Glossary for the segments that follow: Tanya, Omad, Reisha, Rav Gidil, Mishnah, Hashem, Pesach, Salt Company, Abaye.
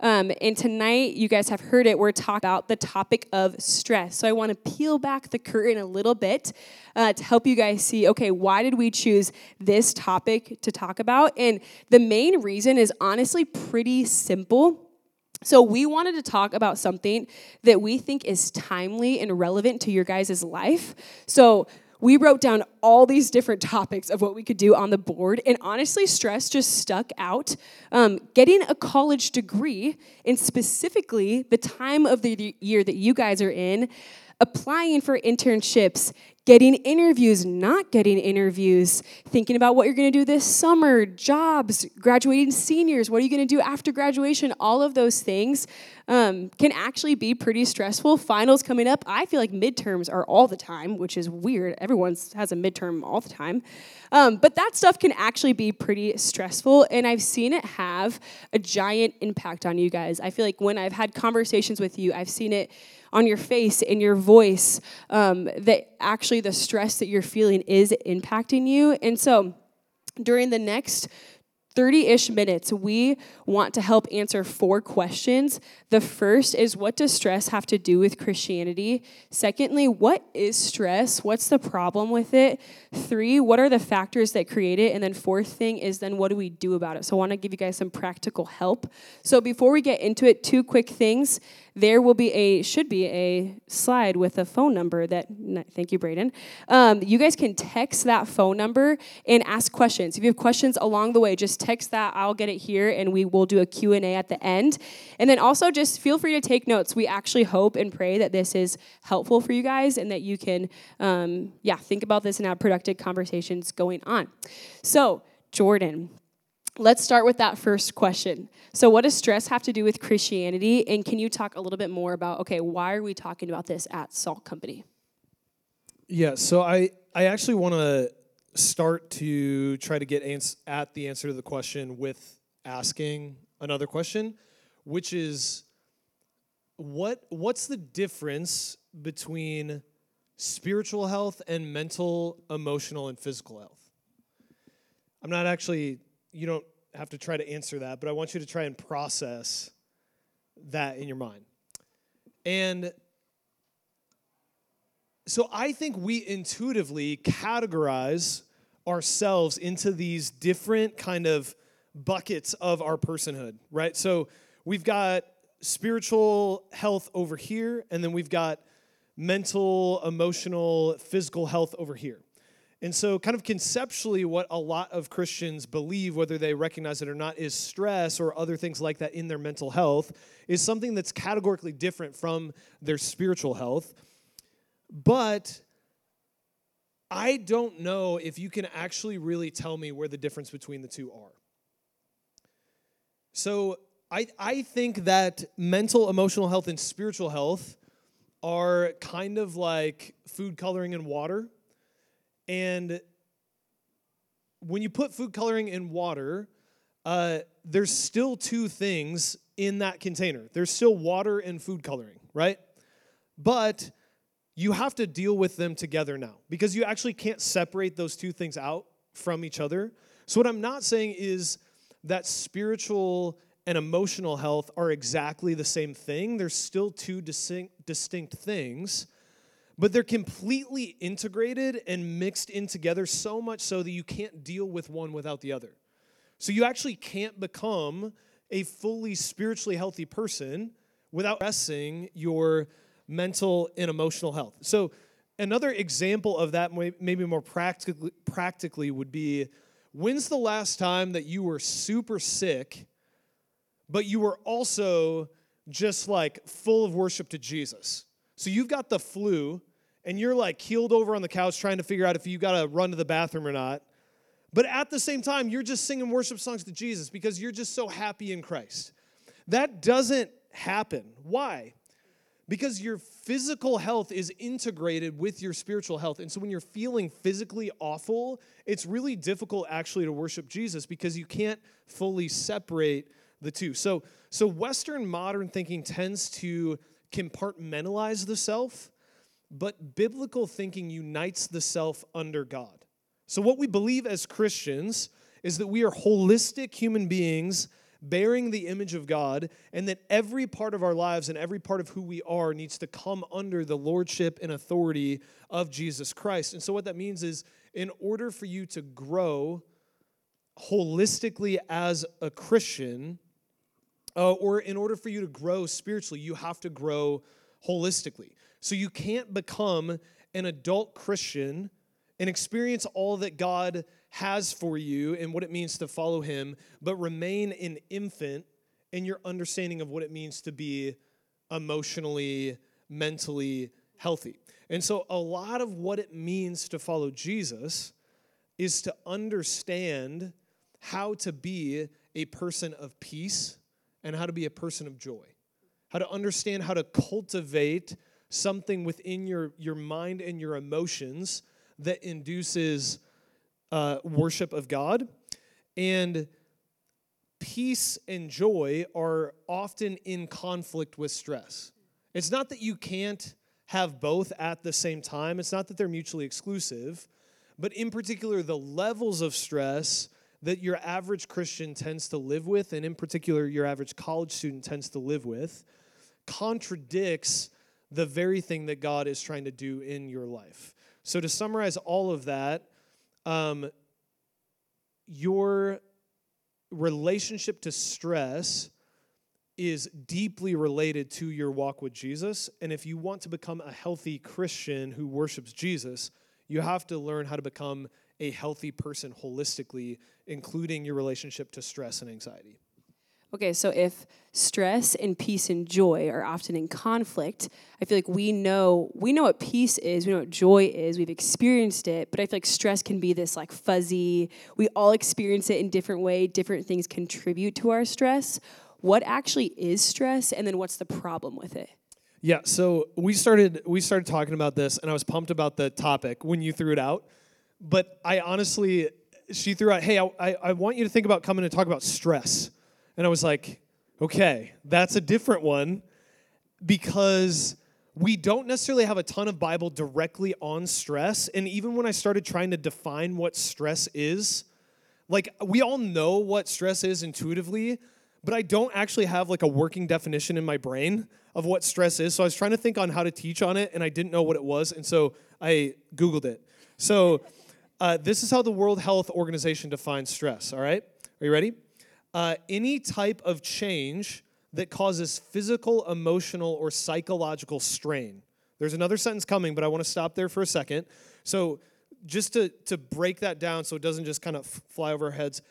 And tonight, you guys have heard it, we're talking about the topic of stress. So I want to peel back the curtain a little bit to help you guys see, okay, why did we choose this topic to talk about? And the main reason is honestly pretty simple. So we wanted to talk about something that we think is timely and relevant to your guys' life. So we wrote down all these different topics of what we could do on the board, and honestly, stress just stuck out. Getting a college degree, and specifically the time of the year that you guys are in, applying for internships, getting interviews, not getting interviews, thinking about what you're going to do this summer, jobs, graduating seniors, what are you going to do after graduation, all of those things can actually be pretty stressful. Finals coming up, I feel like midterms are all the time, which is weird. Everyone has a midterm all the time. But that stuff can actually be pretty stressful, and I've seen it have a giant impact on you guys. I feel like when I've had conversations with you, I've seen it on your face, in your voice, that actually the stress that you're feeling is impacting you. And so during the next 30-ish minutes, we want to help answer 4 questions. The first is, what does stress have to do with Christianity? Secondly, what is stress? What's the problem with it? 3, what are the factors that create it? And then 4th thing is, then what do we do about it? So I want to give you guys some practical help. So before we get into it, 2 quick things. There will be should be a slide with a phone number that, thank you, Brayden. You guys can text that phone number and ask questions. If you have questions along the way, just text that. I'll get it here, and we will do a Q&A at the end. And then also just feel free to take notes. We actually hope and pray that this is helpful for you guys and that you can, think about this and have productive conversations going on. So, Jordan, let's start with that first question. So what does stress have to do with Christianity? And can you talk a little bit more about, okay, why are we talking about this at Salt Company? Yeah, so I actually want to start to try to get at the answer to the question with asking another question, which is, what's the difference between spiritual health and mental, emotional, and physical health? I'm not actually... You don't have to try to answer that, but I want you to try and process that in your mind. And so I think we intuitively categorize ourselves into these different kind of buckets of our personhood, right? So we've got spiritual health over here, and then we've got mental, emotional, physical health over here. And so kind of conceptually what a lot of Christians believe, whether they recognize it or not, is stress or other things like that in their mental health is something that's categorically different from their spiritual health. But I don't know if you can actually really tell me where the difference between the two are. So I think that mental, emotional health, and spiritual health are kind of like food coloring and water. And when you put food coloring in water, there's still 2 things in that container. There's still water and food coloring, right? But you have to deal with them together now because you actually can't separate those 2 things out from each other. So what I'm not saying is that spiritual and emotional health are exactly the same thing. There's still 2 distinct things. But they're completely integrated and mixed in together so much so that you can't deal with one without the other. So you actually can't become a fully spiritually healthy person without addressing your mental and emotional health. So another example of that, maybe more practically, would be, when's the last time that you were super sick, but you were also just like full of worship to Jesus? So you've got the flu, and you're like keeled over on the couch trying to figure out if you got to run to the bathroom or not. But at the same time, you're just singing worship songs to Jesus because you're just so happy in Christ. That doesn't happen. Why? Because your physical health is integrated with your spiritual health. And so when you're feeling physically awful, it's really difficult actually to worship Jesus because you can't fully separate the 2. So Western modern thinking tends to compartmentalize the self, but biblical thinking unites the self under God. So what we believe as Christians is that we are holistic human beings bearing the image of God, and that every part of our lives and every part of who we are needs to come under the lordship and authority of Jesus Christ. And so what that means is, in order for you to grow holistically as a Christian, or in order for you to grow spiritually, you have to grow holistically. So you can't become an adult Christian and experience all that God has for you and what it means to follow him, but remain an infant in your understanding of what it means to be emotionally, mentally healthy. And so a lot of what it means to follow Jesus is to understand how to be a person of peace and how to be a person of joy, how to understand how to cultivate something within your mind and your emotions that induces worship of God. And peace and joy are often in conflict with stress. It's not that you can't have both at the same time. It's not that they're mutually exclusive. But in particular, the levels of stress that your average Christian tends to live with, and in particular, your average college student tends to live with, contradicts the very thing that God is trying to do in your life. So to summarize all of that, your relationship to stress is deeply related to your walk with Jesus. And if you want to become a healthy Christian who worships Jesus, you have to learn how to become a healthy person holistically, including your relationship to stress and anxiety. Okay, so if stress and peace and joy are often in conflict, I feel like we know what peace is, we know what joy is, we've experienced it, but I feel like stress can be this like fuzzy, we all experience it in different way, different things contribute to our stress. What actually is stress, and then what's the problem with it? Yeah, so we started talking about this, and I was pumped about the topic when you threw it out, but I honestly, she threw out, hey, I want you to think about coming and talk about stress. And I was like, okay, that's a different one, because we don't necessarily have a ton of Bible directly on stress. And even when I started trying to define what stress is, like, we all know what stress is intuitively, but I don't actually have like a working definition in my brain of what stress is. So I was trying to think on how to teach on it, and I didn't know what it was. And so I Googled it. So this is how the World Health Organization defines stress, all right? Are you ready? Any type of change that causes physical, emotional, or psychological strain. There's another sentence coming, but I want to stop there for a second. So just to break that down so it doesn't just kind of fly over our heads,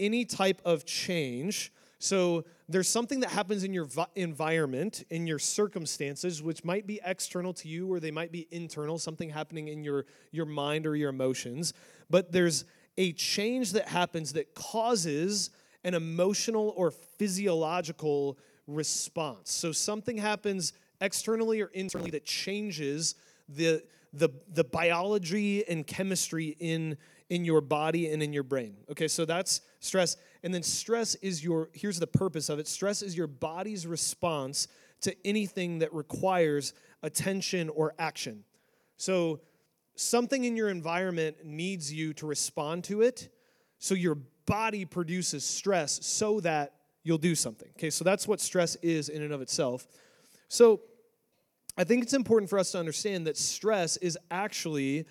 any type of change. So there's something that happens in your environment, in your circumstances, which might be external to you or they might be internal, something happening in your mind or your emotions. But there's a change that happens that causes an emotional or physiological response. So something happens externally or internally that changes the biology and chemistry in your body and in your brain. Okay, so that's stress. And then stress is here's the purpose of it. Stress is your body's response to anything that requires attention or action. So something in your environment needs you to respond to it. So your body produces stress so that you'll do something. Okay, so that's what stress is in and of itself. So I think it's important for us to understand that stress is actually,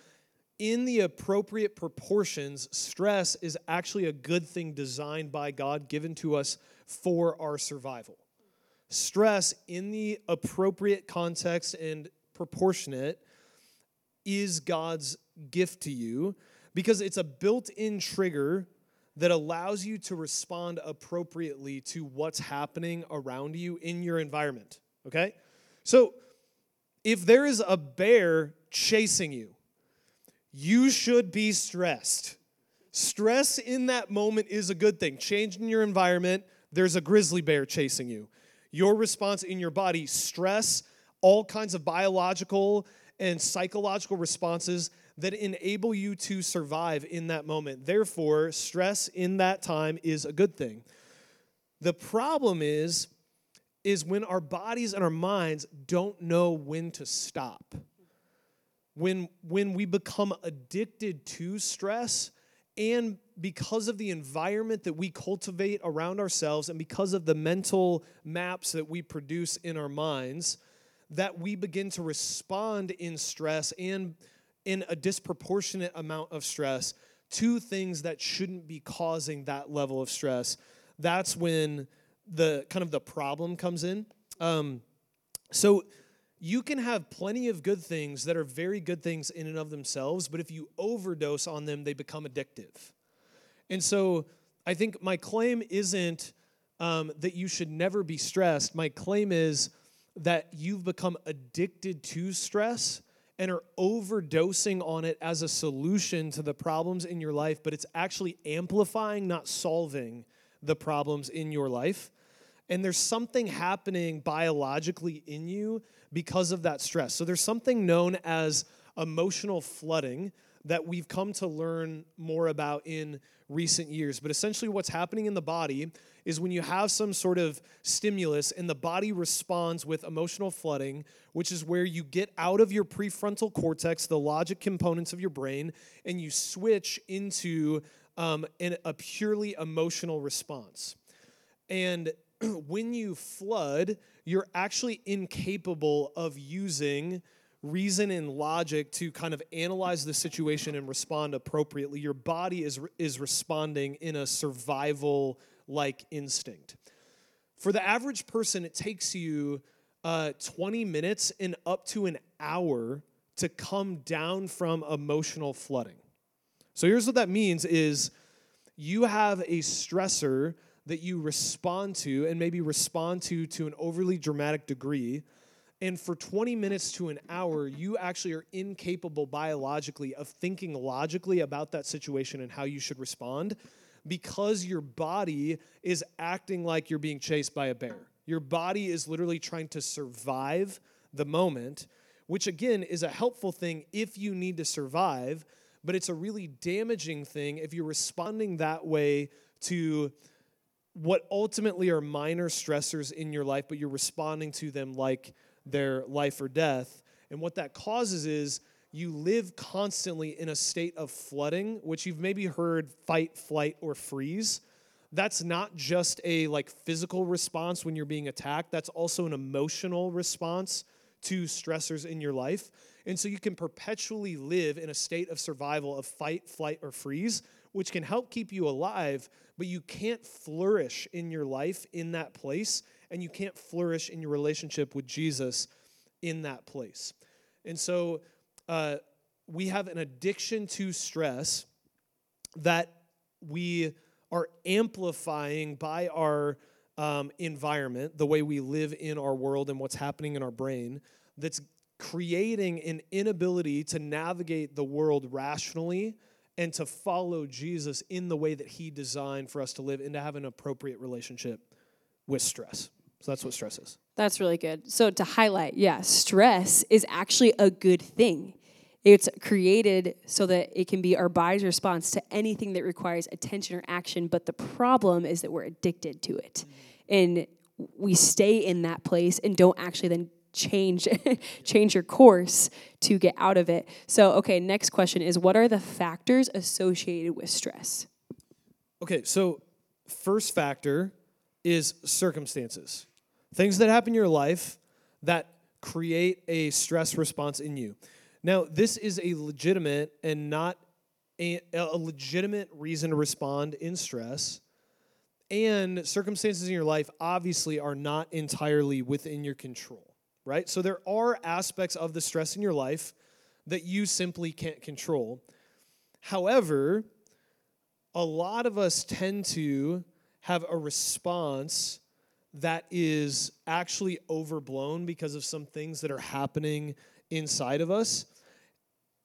in the appropriate proportions, stress is actually a good thing designed by God, given to us for our survival. Stress, in the appropriate context and proportionate, is God's gift to you because it's a built-in trigger that allows you to respond appropriately to what's happening around you in your environment, okay? So if there is a bear chasing you, you should be stressed. Stress in that moment is a good thing. Change in your environment, there's a grizzly bear chasing you. Your response in your body, stress, all kinds of biological and psychological responses that enable you to survive in that moment. Therefore, stress in that time is a good thing. The problem is when our bodies and our minds don't know when to stop. When we become addicted to stress and because of the environment that we cultivate around ourselves and because of the mental maps that we produce in our minds, that we begin to respond in stress and in a disproportionate amount of stress to things that shouldn't be causing that level of stress. That's when the kind of the problem comes in. So you can have plenty of good things that are very good things in and of themselves, but if you overdose on them, they become addictive. And so I think my claim isn't that you should never be stressed. My claim is that you've become addicted to stress and are overdosing on it as a solution to the problems in your life, but it's actually amplifying, not solving the problems in your life. And there's something happening biologically in you because of that stress. So there's something known as emotional flooding that we've come to learn more about in recent years. But essentially what's happening in the body is when you have some sort of stimulus and the body responds with emotional flooding, which is where you get out of your prefrontal cortex, the logic components of your brain, and you switch into a purely emotional response. And when you flood, you're actually incapable of using reason and logic to kind of analyze the situation and respond appropriately. Your body is responding in a survival-like instinct. For the average person, it takes you 20 minutes and up to an hour to come down from emotional flooding. So here's what that means is you have a stressor that you respond to, and maybe respond to an overly dramatic degree, and for 20 minutes to an hour, you actually are incapable biologically of thinking logically about that situation and how you should respond, because your body is acting like you're being chased by a bear. Your body is literally trying to survive the moment, which again is a helpful thing if you need to survive, but it's a really damaging thing if you're responding that way to what ultimately are minor stressors in your life, but you're responding to them like they're life or death. And what that causes is you live constantly in a state of flooding, which you've maybe heard fight, flight, or freeze. That's not just a physical response when you're being attacked. That's also an emotional response to stressors in your life. And so you can perpetually live in a state of survival of fight, flight, or freeze, which can help keep you alive, but you can't flourish in your life in that place, and you can't flourish in your relationship with Jesus in that place. And so we have an addiction to stress that we are amplifying by our environment, the way we live in our world and what's happening in our brain, that's creating an inability to navigate the world rationally and to follow Jesus in the way that he designed for us to live and to have an appropriate relationship with stress. So that's what stress is. That's really good. So to highlight, stress is actually a good thing. It's created so that it can be our body's response to anything that requires attention or action, but the problem is that we're addicted to it. And we stay in that place and don't actually then change your course to get out of it. So, okay, next question is, what are the factors associated with stress? Okay, so first factor is circumstances. Things that happen in your life that create a stress response in you. Now, this is a legitimate and not a legitimate reason to respond in stress. And circumstances in your life obviously are not entirely within your control. Right? So there are aspects of the stress in your life that you simply can't control. However, a lot of us tend to have a response that is actually overblown because of some things that are happening inside of us.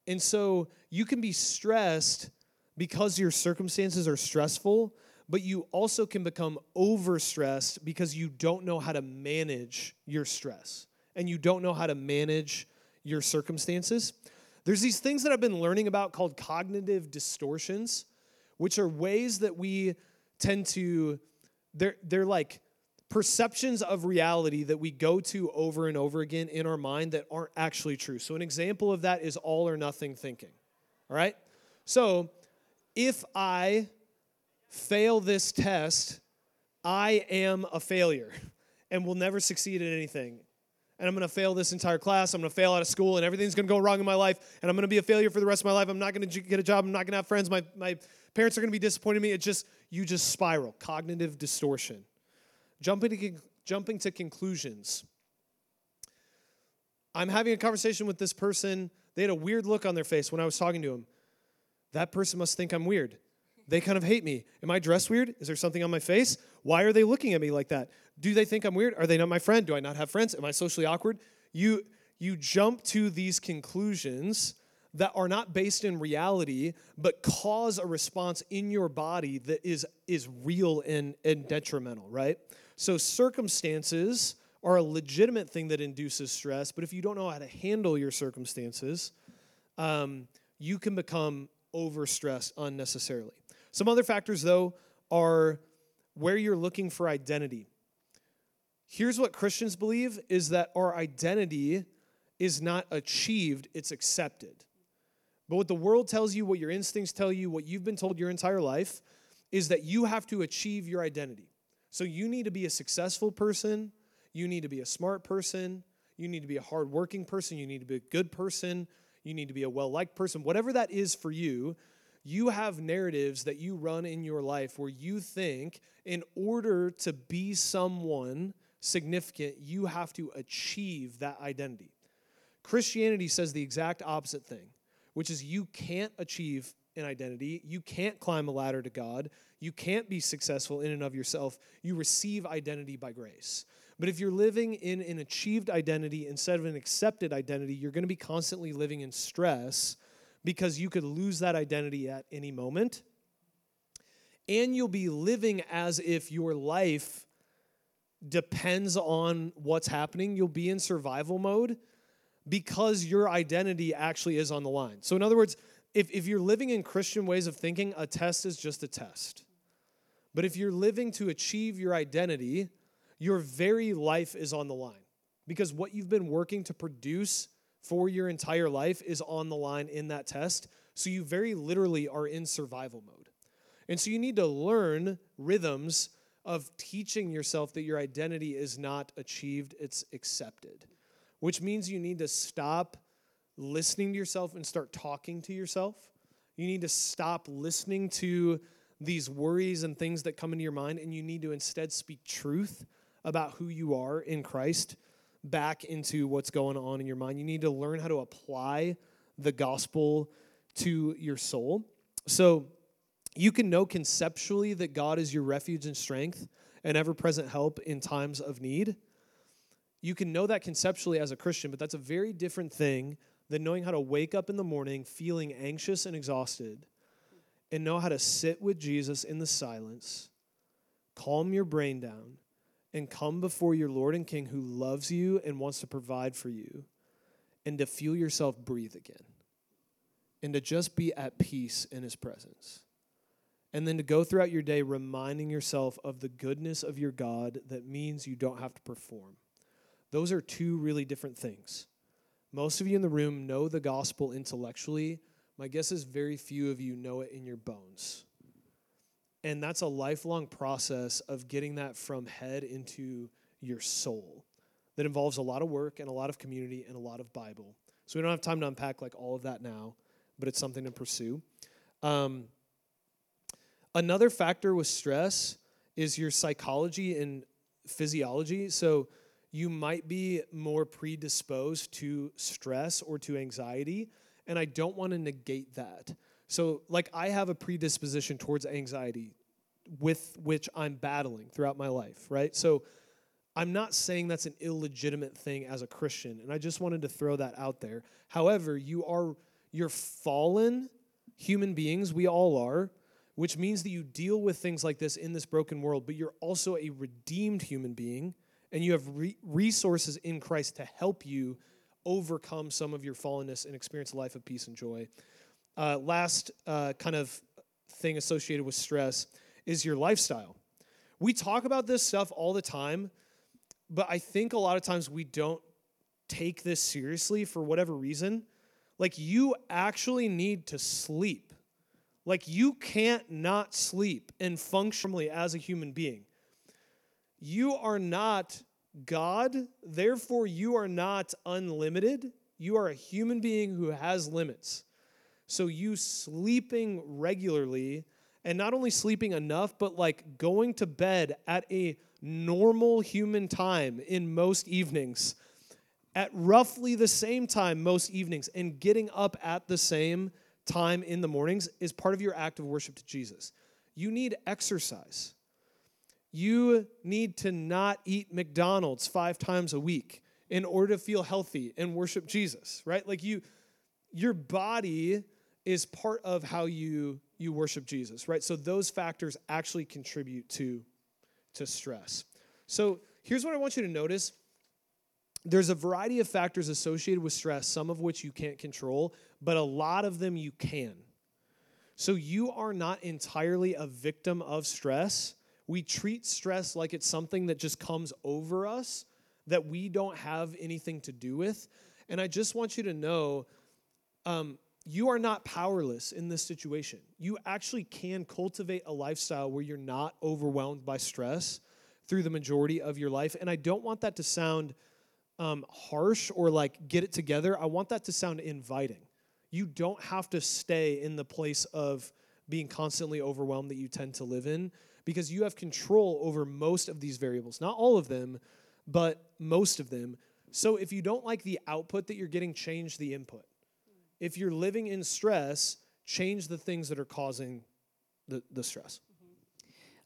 And so you can be stressed because your circumstances are stressful, but you also can become overstressed because you don't know how to manage your stress. And you don't know how to manage your circumstances. There's these things that I've been learning about called cognitive distortions, which are ways that we tend to, they're like perceptions of reality that we go to over and over again in our mind that aren't actually true. So an example of that is all or nothing thinking, all right? So if I fail this test, I am a failure and will never succeed at anything. And I'm going to fail this entire class. I'm going to fail out of school, and everything's going to go wrong in my life, and I'm going to be a failure for the rest of my life. I'm not going to get a job. I'm not going to have friends. My parents are going to be disappointed in me. You just spiral. Cognitive distortion. Jumping to conclusions. I'm having a conversation with this person. They had a weird look on their face when I was talking to them. That person must think I'm weird. They kind of hate me. Am I dressed weird? Is there something on my face? Why are they looking at me like that? Do they think I'm weird? Are they not my friend? Do I not have friends? Am I socially awkward? You jump to these conclusions that are not based in reality, but cause a response in your body that is real and detrimental, right? So circumstances are a legitimate thing that induces stress, but if you don't know how to handle your circumstances, you can become overstressed unnecessarily. Some other factors, though, are where you're looking for identity. Here's what Christians believe is that our identity is not achieved, it's accepted. But what the world tells you, what your instincts tell you, what you've been told your entire life, is that you have to achieve your identity. So you need to be a successful person, you need to be a smart person, you need to be a hardworking person, you need to be a good person, you need to be a well-liked person. Whatever that is for you, you have narratives that you run in your life where you think in order to be someone significant, you have to achieve that identity. Christianity says the exact opposite thing, which is you can't achieve an identity. You can't climb a ladder to God. You can't be successful in and of yourself. You receive identity by grace. But if you're living in an achieved identity instead of an accepted identity, you're going to be constantly living in stress because you could lose that identity at any moment. And you'll be living as if your life depends on what's happening. You'll be in survival mode because your identity actually is on the line. So in other words, if you're living in Christian ways of thinking, a test is just a test. But if you're living to achieve your identity, your very life is on the line because what you've been working to produce for your entire life is on the line in that test. So you very literally are in survival mode. And so you need to learn rhythms of teaching yourself that your identity is not achieved, it's accepted, which means you need to stop listening to yourself and start talking to yourself. You need to stop listening to these worries and things that come into your mind, and you need to instead speak truth about who you are in Christ back into what's going on in your mind. You need to learn how to apply the gospel to your soul. So you can know conceptually that God is your refuge and strength and ever-present help in times of need. You can know that conceptually as a Christian, but that's a very different thing than knowing how to wake up in the morning feeling anxious and exhausted and know how to sit with Jesus in the silence, calm your brain down, and come before your Lord and King who loves you and wants to provide for you, and to feel yourself breathe again, and to just be at peace in his presence, and then to go throughout your day reminding yourself of the goodness of your God that means you don't have to perform. Those are two really different things. Most of you in the room know the gospel intellectually. My guess is very few of you know it in your bones. And that's a lifelong process of getting that from head into your soul that involves a lot of work and a lot of community and a lot of Bible. So we don't have time to unpack like all of that now, but it's something to pursue. Another factor with stress is your psychology and physiology. So you might be more predisposed to stress or to anxiety, and I don't want to negate that. So, like, I have a predisposition towards anxiety with which I'm battling throughout my life, right? So I'm not saying that's an illegitimate thing as a Christian, and I just wanted to throw that out there. However, you're fallen human beings, we all are, which means that you deal with things like this in this broken world, but you're also a redeemed human being, and you have resources in Christ to help you overcome some of your fallenness and experience a life of peace and joy. Last kind of thing associated with stress is your lifestyle. We talk about this stuff all the time, but I think a lot of times we don't take this seriously for whatever reason. Like, you actually need to sleep. Like, you can't not sleep and functionally as a human being. You are not God, therefore you are not unlimited. You are a human being who has limits. So you sleeping regularly, and not only sleeping enough, but like going to bed at a normal human time in most evenings, at roughly the same time most evenings, and getting up at the same time in the mornings is part of your act of worship to Jesus. You need exercise. You need to not eat McDonald's 5 times a week in order to feel healthy and worship Jesus, right? Like your body is part of how you worship Jesus, right? So those factors actually contribute to stress. So here's what I want you to notice. There's a variety of factors associated with stress, some of which you can't control, but a lot of them you can. So you are not entirely a victim of stress. We treat stress like it's something that just comes over us that we don't have anything to do with. And I just want you to know, you are not powerless in this situation. You actually can cultivate a lifestyle where you're not overwhelmed by stress through the majority of your life. And I don't want that to sound harsh or like get it together. I want that to sound inviting. You don't have to stay in the place of being constantly overwhelmed that you tend to live in, because you have control over most of these variables. Not all of them, but most of them. So if you don't like the output that you're getting, change the input. If you're living in stress, change the things that are causing the stress.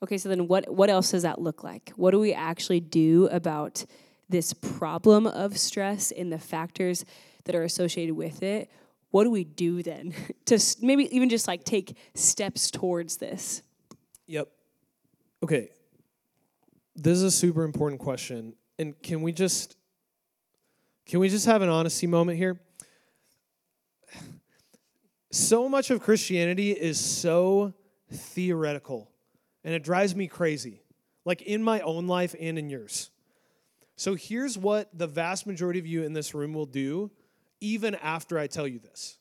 Okay, so then what else does that look like? What do we actually do about this problem of stress and the factors that are associated with it? What do we do then to maybe even just like take steps towards this? Yep. Okay. This is a super important question. And can we just have an honesty moment here? So much of Christianity is so theoretical, and it drives me crazy, like in my own life and in yours. So here's what the vast majority of you in this room will do, even after I tell you this,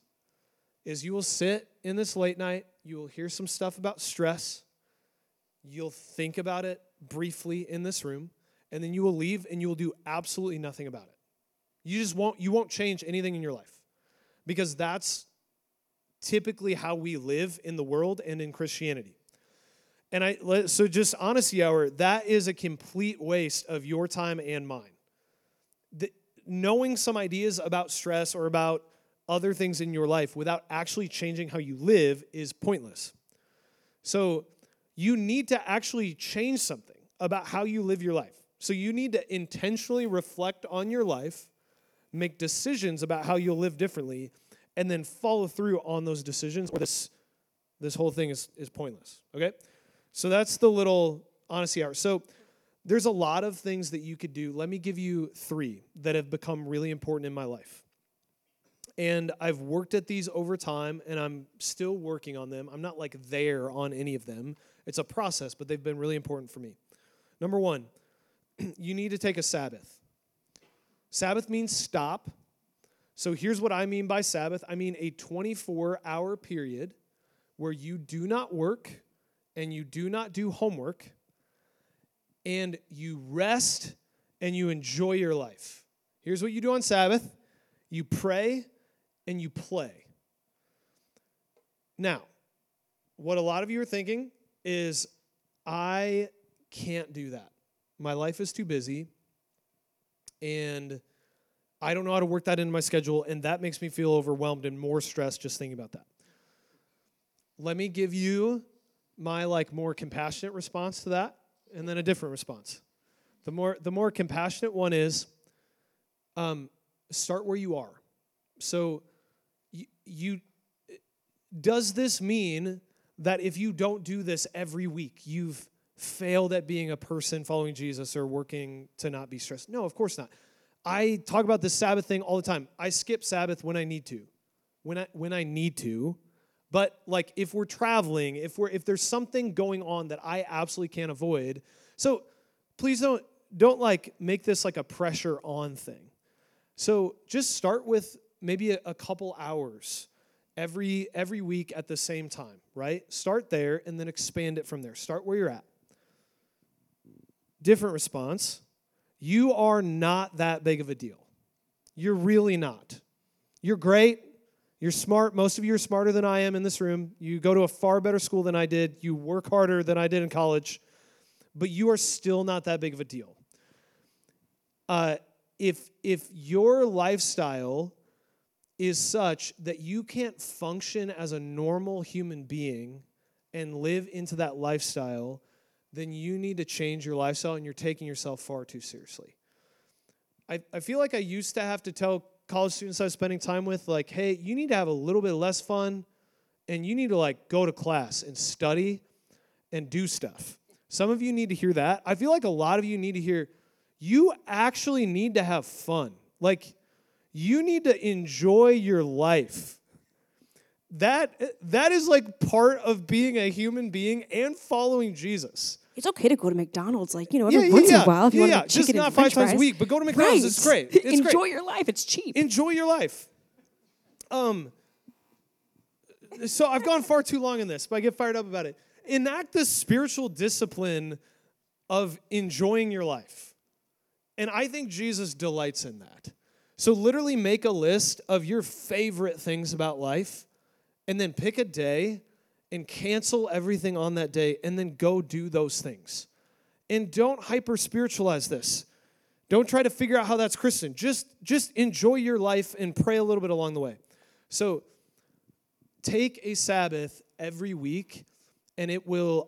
is you will sit in this late night, you will hear some stuff about stress, you'll think about it briefly in this room, and then you will leave and you will do absolutely nothing about it. You won't change anything in your life, because that's typically how we live in the world and in Christianity. And so just honesty hour, that is a complete waste of your time and mine. Knowing some ideas about stress or about other things in your life without actually changing how you live is pointless. So you need to actually change something about how you live your life. So you need to intentionally reflect on your life, make decisions about how you'll live differently, and then follow through on those decisions, or this whole thing is pointless, okay? So that's the little honesty hour. So there's a lot of things that you could do. Let me give you 3 that have become really important in my life. And I've worked at these over time, and I'm still working on them. I'm not like there on any of them. It's a process, but they've been really important for me. Number 1, you need to take a Sabbath. Sabbath means stop. So here's what I mean by Sabbath. I mean a 24-hour period where you do not work and you do not do homework and you rest and you enjoy your life. Here's what you do on Sabbath. You pray and you play. Now, what a lot of you are thinking is, I can't do that. My life is too busy and I don't know how to work that into my schedule, and that makes me feel overwhelmed and more stressed just thinking about that. Let me give you my like more compassionate response to that, and then a different response. The more compassionate one is, start where you are. So, you does this mean that if you don't do this every week, you've failed at being a person following Jesus or working to not be stressed? No, of course not. I talk about this Sabbath thing all the time. I skip Sabbath when I need to. When I need to. But like if we're traveling, if there's something going on that I absolutely can't avoid. So please don't like make this like a pressure on thing. So just start with maybe a couple hours every week at the same time, right? Start there and then expand it from there. Start where you're at. Different response. You are not that big of a deal. You're really not. You're great. You're smart. Most of you are smarter than I am in this room. You go to a far better school than I did. You work harder than I did in college. But you are still not that big of a deal. If your lifestyle is such that you can't function as a normal human being and live into that lifestyle, then you need to change your lifestyle, and you're taking yourself far too seriously. I feel like I used to have to tell college students I was spending time with, like, hey, you need to have a little bit less fun, and you need to, like, go to class and study and do stuff. Some of you need to hear that. I feel like a lot of you need to hear, you actually need to have fun. Like, you need to enjoy your life. That is, like, part of being a human being and following Jesus. It's okay to go to McDonald's, like, you know, every once in a while if you want to chicken and french fries. Just not 5 times a week, but go to McDonald's. Right. It's great. It's enjoy great. Your life. It's cheap. Enjoy your life. So I've gone far too long in this, but I get fired up about it. Enact the spiritual discipline of enjoying your life. And I think Jesus delights in that. So literally make a list of your favorite things about life and then pick a day and cancel everything on that day, and then go do those things. And don't hyper-spiritualize this. Don't try to figure out how that's Christian. Just enjoy your life and pray a little bit along the way. So take a Sabbath every week, and it will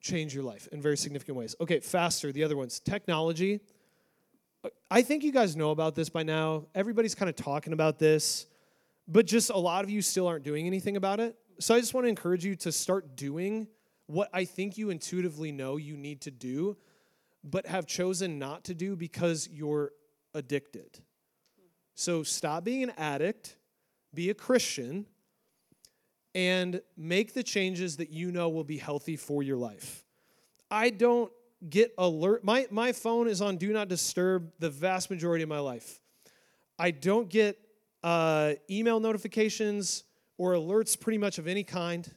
change your life in very significant ways. Okay, faster, the other ones. Technology. I think you guys know about this by now. Everybody's kind of talking about this, but just a lot of you still aren't doing anything about it. So I just want to encourage you to start doing what I think you intuitively know you need to do, but have chosen not to do because you're addicted. So stop being an addict, be a Christian, and make the changes that you know will be healthy for your life. I don't get alert. My phone is on Do Not Disturb the vast majority of my life. I don't get email notifications or alerts pretty much of any kind.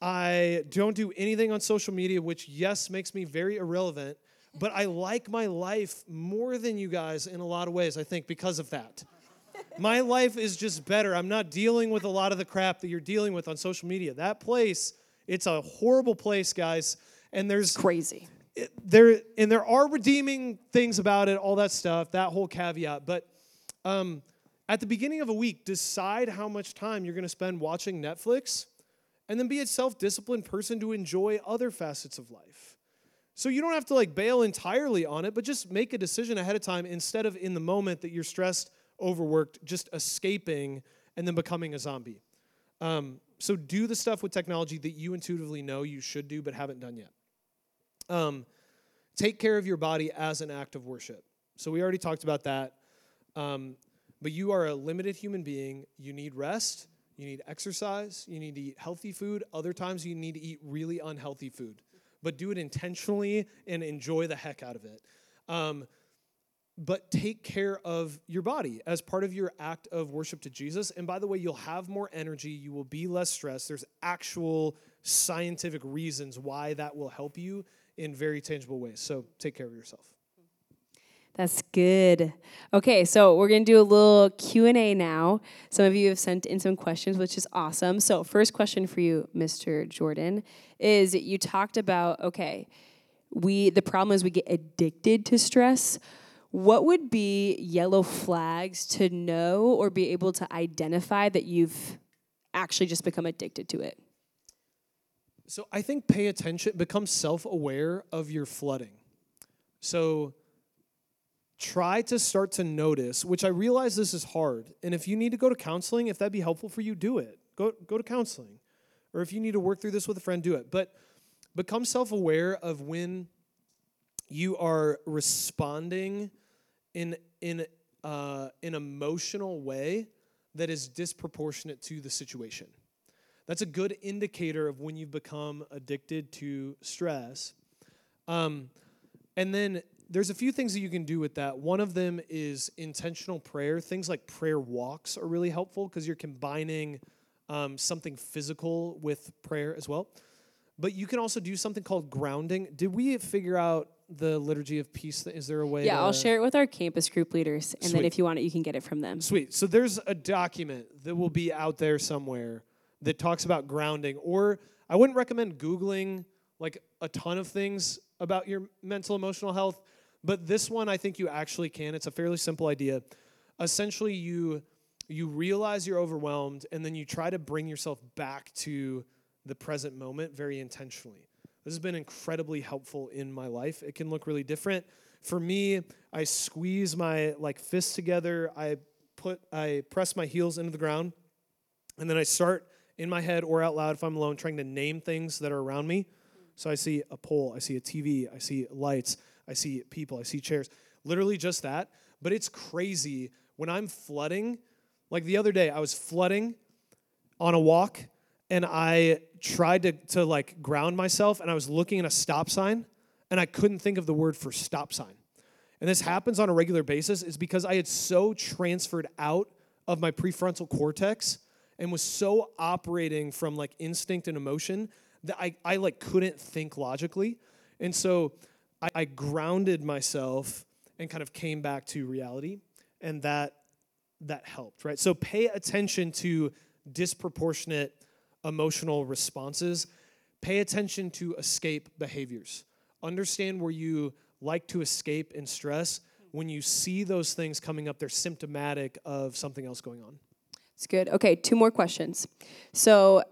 I don't do anything on social media, which, yes, makes me very irrelevant, but I like my life more than you guys in a lot of ways, I think, because of that. My life is just better. I'm not dealing with a lot of the crap that you're dealing with on social media. That place, it's a horrible place, guys, and there's crazy. There are redeeming things about it, all that stuff, that whole caveat, but at the beginning of a week, decide how much time you're going to spend watching Netflix, and then be a self-disciplined person to enjoy other facets of life. So you don't have to, like, bail entirely on it, but just make a decision ahead of time instead of in the moment that you're stressed, overworked, just escaping, and then becoming a zombie. So do the stuff with technology that you intuitively know you should do but haven't done yet. Take care of your body as an act of worship. So we already talked about that. But you are a limited human being. You need rest. You need exercise. You need to eat healthy food. Other times you need to eat really unhealthy food. But do it intentionally and enjoy the heck out of it. But take care of your body as part of your act of worship to Jesus. And by the way, you'll have more energy. You will be less stressed. There's actual scientific reasons why that will help you in very tangible ways. So take care of yourself. That's good. Okay, so we're going to do a little Q&A now. Some of you have sent in some questions, which is awesome. So first question for you, Mr. Jordan, is you talked about, okay, the problem is we get addicted to stress. What would be yellow flags to know or be able to identify that you've actually just become addicted to it? So I think pay attention, become self-aware of your flooding. So try to start to notice, which I realize this is hard, and if you need to go to counseling, if that'd be helpful for you, do it. Go to counseling. Or if you need to work through this with a friend, do it. But become self-aware of when you are responding in an emotional way that is disproportionate to the situation. That's a good indicator of when you've become addicted to stress. And then There's a few things that you can do with that. One of them is intentional prayer. Things like prayer walks are really helpful because you're combining something physical with prayer as well. But you can also do something called grounding. Did we figure out the Liturgy of Peace? Is there a way? Yeah, I'll share it with our campus group leaders, and then if you want it, you can get it from them. Sweet. So there's a document that will be out there somewhere that talks about grounding. Or I wouldn't recommend Googling like a ton of things about your mental, emotional health, but this one I think you actually can. It's a fairly simple idea. Essentially, you realize you're overwhelmed, and then you try to bring yourself back to the present moment very intentionally. This has been incredibly helpful in my life. It can look really different. For me, I squeeze my fists together. I press my heels into the ground, and then I start in my head or out loud if I'm alone trying to name things that are around me. So I see a pole, I see a TV, I see lights, I see people, I see chairs. Literally just that. But it's crazy when I'm flooding. Like the other day, I was flooding on a walk, and I tried to ground myself, and I was looking at a stop sign, and I couldn't think of the word for stop sign. And this happens on a regular basis. It's because I had so transferred out of my prefrontal cortex and was so operating from instinct and emotion that I couldn't think logically. And so I grounded myself and kind of came back to reality, and that helped, right? So pay attention to disproportionate emotional responses. Pay attention to escape behaviors. Understand where you like to escape and stress. When you see those things coming up, they're symptomatic of something else going on. That's good. Okay, two more questions. So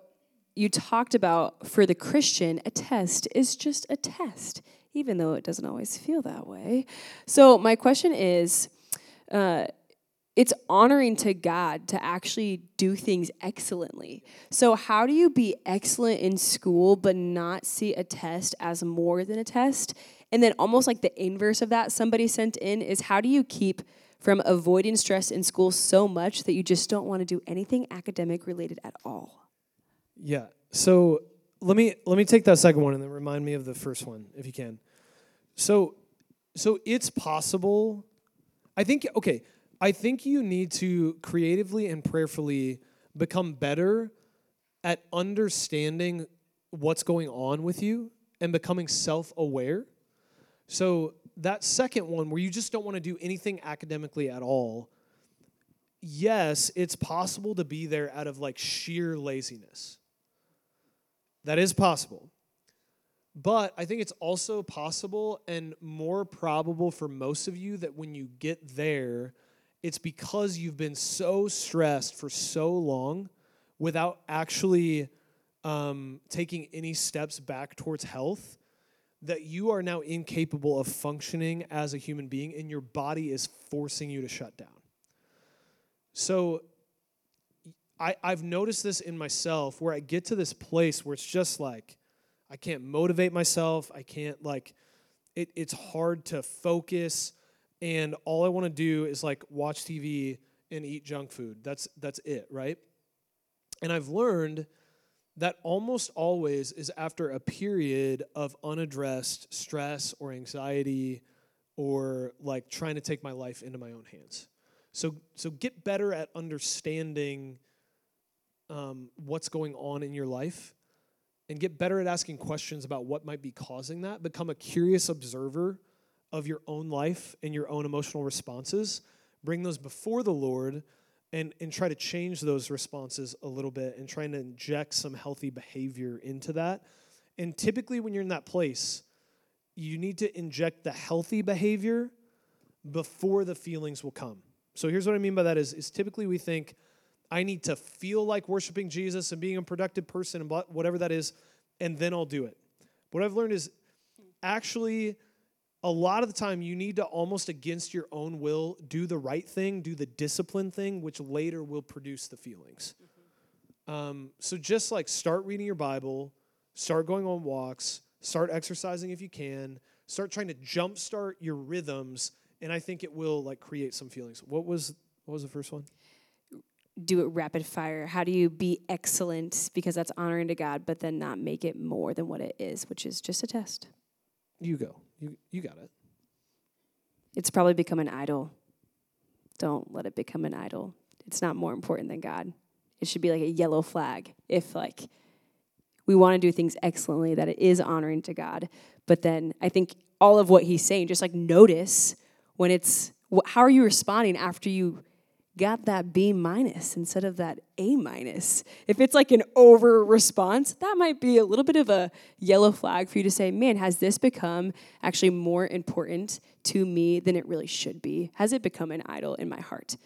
you talked about, for the Christian, a test is just a test, even though it doesn't always feel that way. So my question is, it's honoring to God to actually do things excellently. So how do you be excellent in school but not see a test as more than a test? And then almost the inverse of that somebody sent in is, how do you keep from avoiding stress in school so much that you just don't want to do anything academic related at all? Yeah. So let me take that second one and then remind me of the first one if you can. So it's possible. I think you need to creatively and prayerfully become better at understanding what's going on with you and becoming self-aware. So that second one, where you just don't want to do anything academically at all, yes, it's possible to be there out of sheer laziness. That is possible. But I think it's also possible and more probable for most of you that when you get there, it's because you've been so stressed for so long without actually taking any steps back towards health that you are now incapable of functioning as a human being, and your body is forcing you to shut down. So I've noticed this in myself where I get to this place where it's just I can't motivate myself. I can't it's hard to focus. And all I want to do is watch TV and eat junk food. That's it, right? And I've learned that almost always is after a period of unaddressed stress or anxiety or trying to take my life into my own hands. So get better at understanding what's going on in your life, and get better at asking questions about what might be causing that. Become a curious observer of your own life and your own emotional responses. Bring those before the Lord and try to change those responses a little bit and trying to inject some healthy behavior into that. And typically when you're in that place, you need to inject the healthy behavior before the feelings will come. So here's what I mean by that is typically we think, I need to feel like worshiping Jesus and being a productive person and whatever that is, and then I'll do it. What I've learned is actually a lot of the time, you need to almost against your own will do the right thing, do the discipline thing, which later will produce the feelings. Mm-hmm. So just start reading your Bible, start going on walks, start exercising if you can, start trying to jumpstart your rhythms, and I think it will create some feelings. What was the first one? Do it rapid fire. How do you be excellent, because that's honoring to God, but then not make it more than what it is, which is just a test? You go. You got it. It's probably become an idol. Don't let it become an idol. It's not more important than God. It should be like a yellow flag. If like we want to do things excellently, that it is honoring to God. But then I think all of what he's saying, just like notice when it's, how are you responding after you got that B- instead of that A-? If it's like an over response, that might be a little bit of a yellow flag for you to say, man, has this become actually more important to me than it really should be? Has it become an idol in my heart?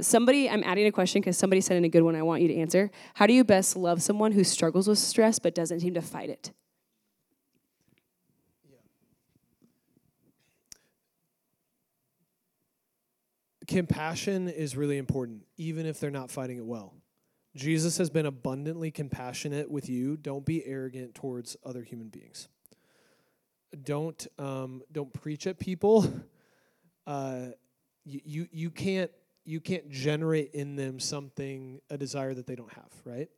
Somebody, I'm adding a question because somebody sent in a good one I want you to answer. How do you best love someone who struggles with stress but doesn't seem to fight it? Compassion is really important, even if they're not fighting it well. Jesus has been abundantly compassionate with you. Don't be arrogant towards other human beings. Don't preach at people. You can't generate in them something, a desire that they don't have, right?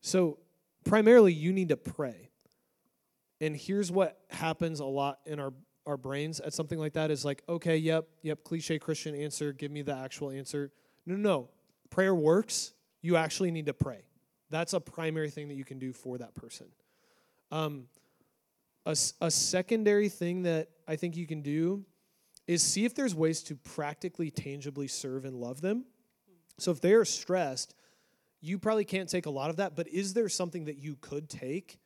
So primarily you need to pray. And here's what happens a lot in our brains at something like that is like, okay, yep, cliche Christian answer, give me the actual answer. No, prayer works. You actually need to pray. That's a primary thing that you can do for that person. A secondary thing that I think you can do is see if there's ways to practically, tangibly serve and love them. So if they are stressed, you probably can't take a lot of that, but is there something that you could take,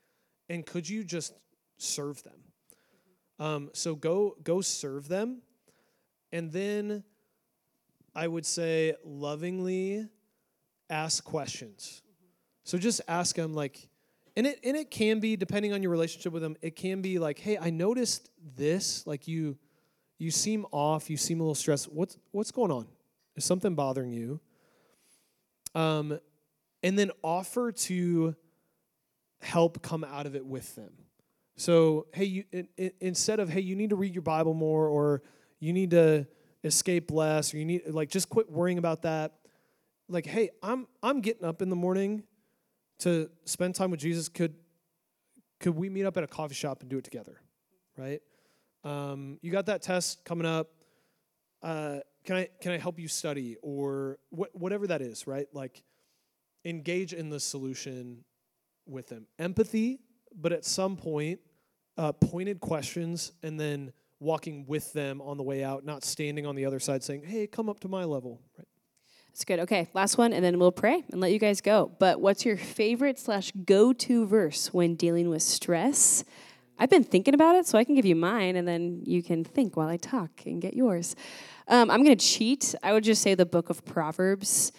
and could you just serve them? So go serve them. And then I would say lovingly ask questions. So just ask them like, and it can be, depending on your relationship with them, it can be like, hey, I noticed this, like you seem off, you seem a little stressed. What's going on? Is something bothering you? And then offer to help come out of it with them. So, hey, instead of, hey, you need to read your Bible more, or you need to escape less, or you need, like, just quit worrying about that. Like, hey, I'm getting up in the morning to spend time with Jesus. Could we meet up at a coffee shop and do it together, right? You got that test coming up. Can I help you study, or whatever that is, right? Like, engage in the solution with them. Empathy, but at some point, pointed questions, and then walking with them on the way out, not standing on the other side saying, hey, come up to my level. Right? That's good. Okay, last one, and then we'll pray and let you guys go. But what's your favorite / go-to verse when dealing with stress? I've been thinking about it, so I can give you mine, and then you can think while I talk and get yours. I'm going to cheat. I would just say the book of Proverbs.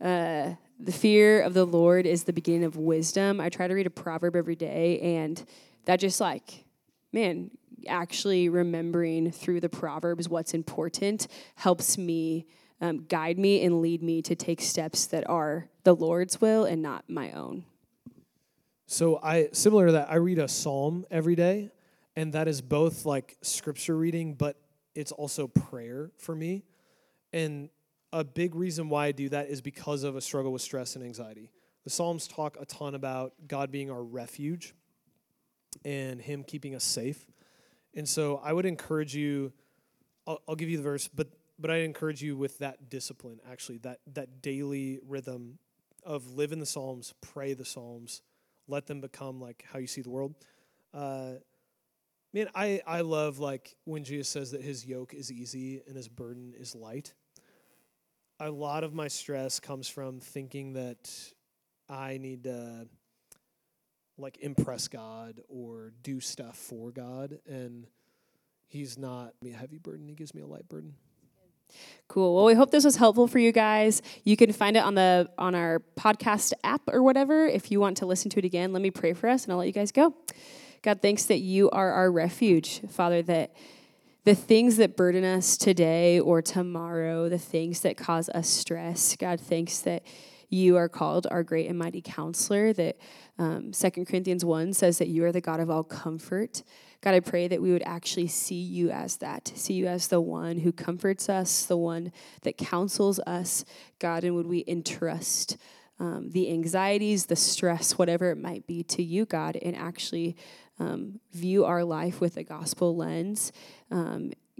The fear of the Lord is the beginning of wisdom. I try to read a proverb every day, and that just like, man, actually remembering through the Proverbs what's important helps me, guide me and lead me to take steps that are the Lord's will and not my own. So similar to that, I read a psalm every day, and that is both like scripture reading, but it's also prayer for me. And a big reason why I do that is because of a struggle with stress and anxiety. The Psalms talk a ton about God being our refuge and him keeping us safe. And so I would encourage you, I'll give you the verse, but I encourage you with that discipline, actually, that daily rhythm of live in the Psalms, pray the Psalms, let them become like how you see the world. I love like when Jesus says that his yoke is easy and his burden is light. A lot of my stress comes from thinking that I need to like impress God or do stuff for God, and he's not a heavy burden. He gives me a light burden. Cool. Well, we hope this was helpful for you guys. You can find it on our podcast app or whatever. If you want to listen to it again, let me pray for us and I'll let you guys go. God, thanks that you are our refuge, Father, that the things that burden us today or tomorrow, the things that cause us stress, God, thanks that you are called our great and mighty counselor, that 2 Corinthians 1 says that you are the God of all comfort. God, I pray that we would actually see you as that, see you as the one who comforts us, the one that counsels us, God, and would we entrust the anxieties, the stress, whatever it might be, to you, God, and actually view our life with a gospel lens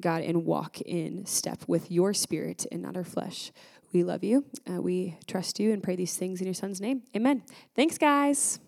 God, and walk in step with your Spirit and not our flesh. We love you. We trust you and pray these things in your Son's name. Amen. Thanks, guys.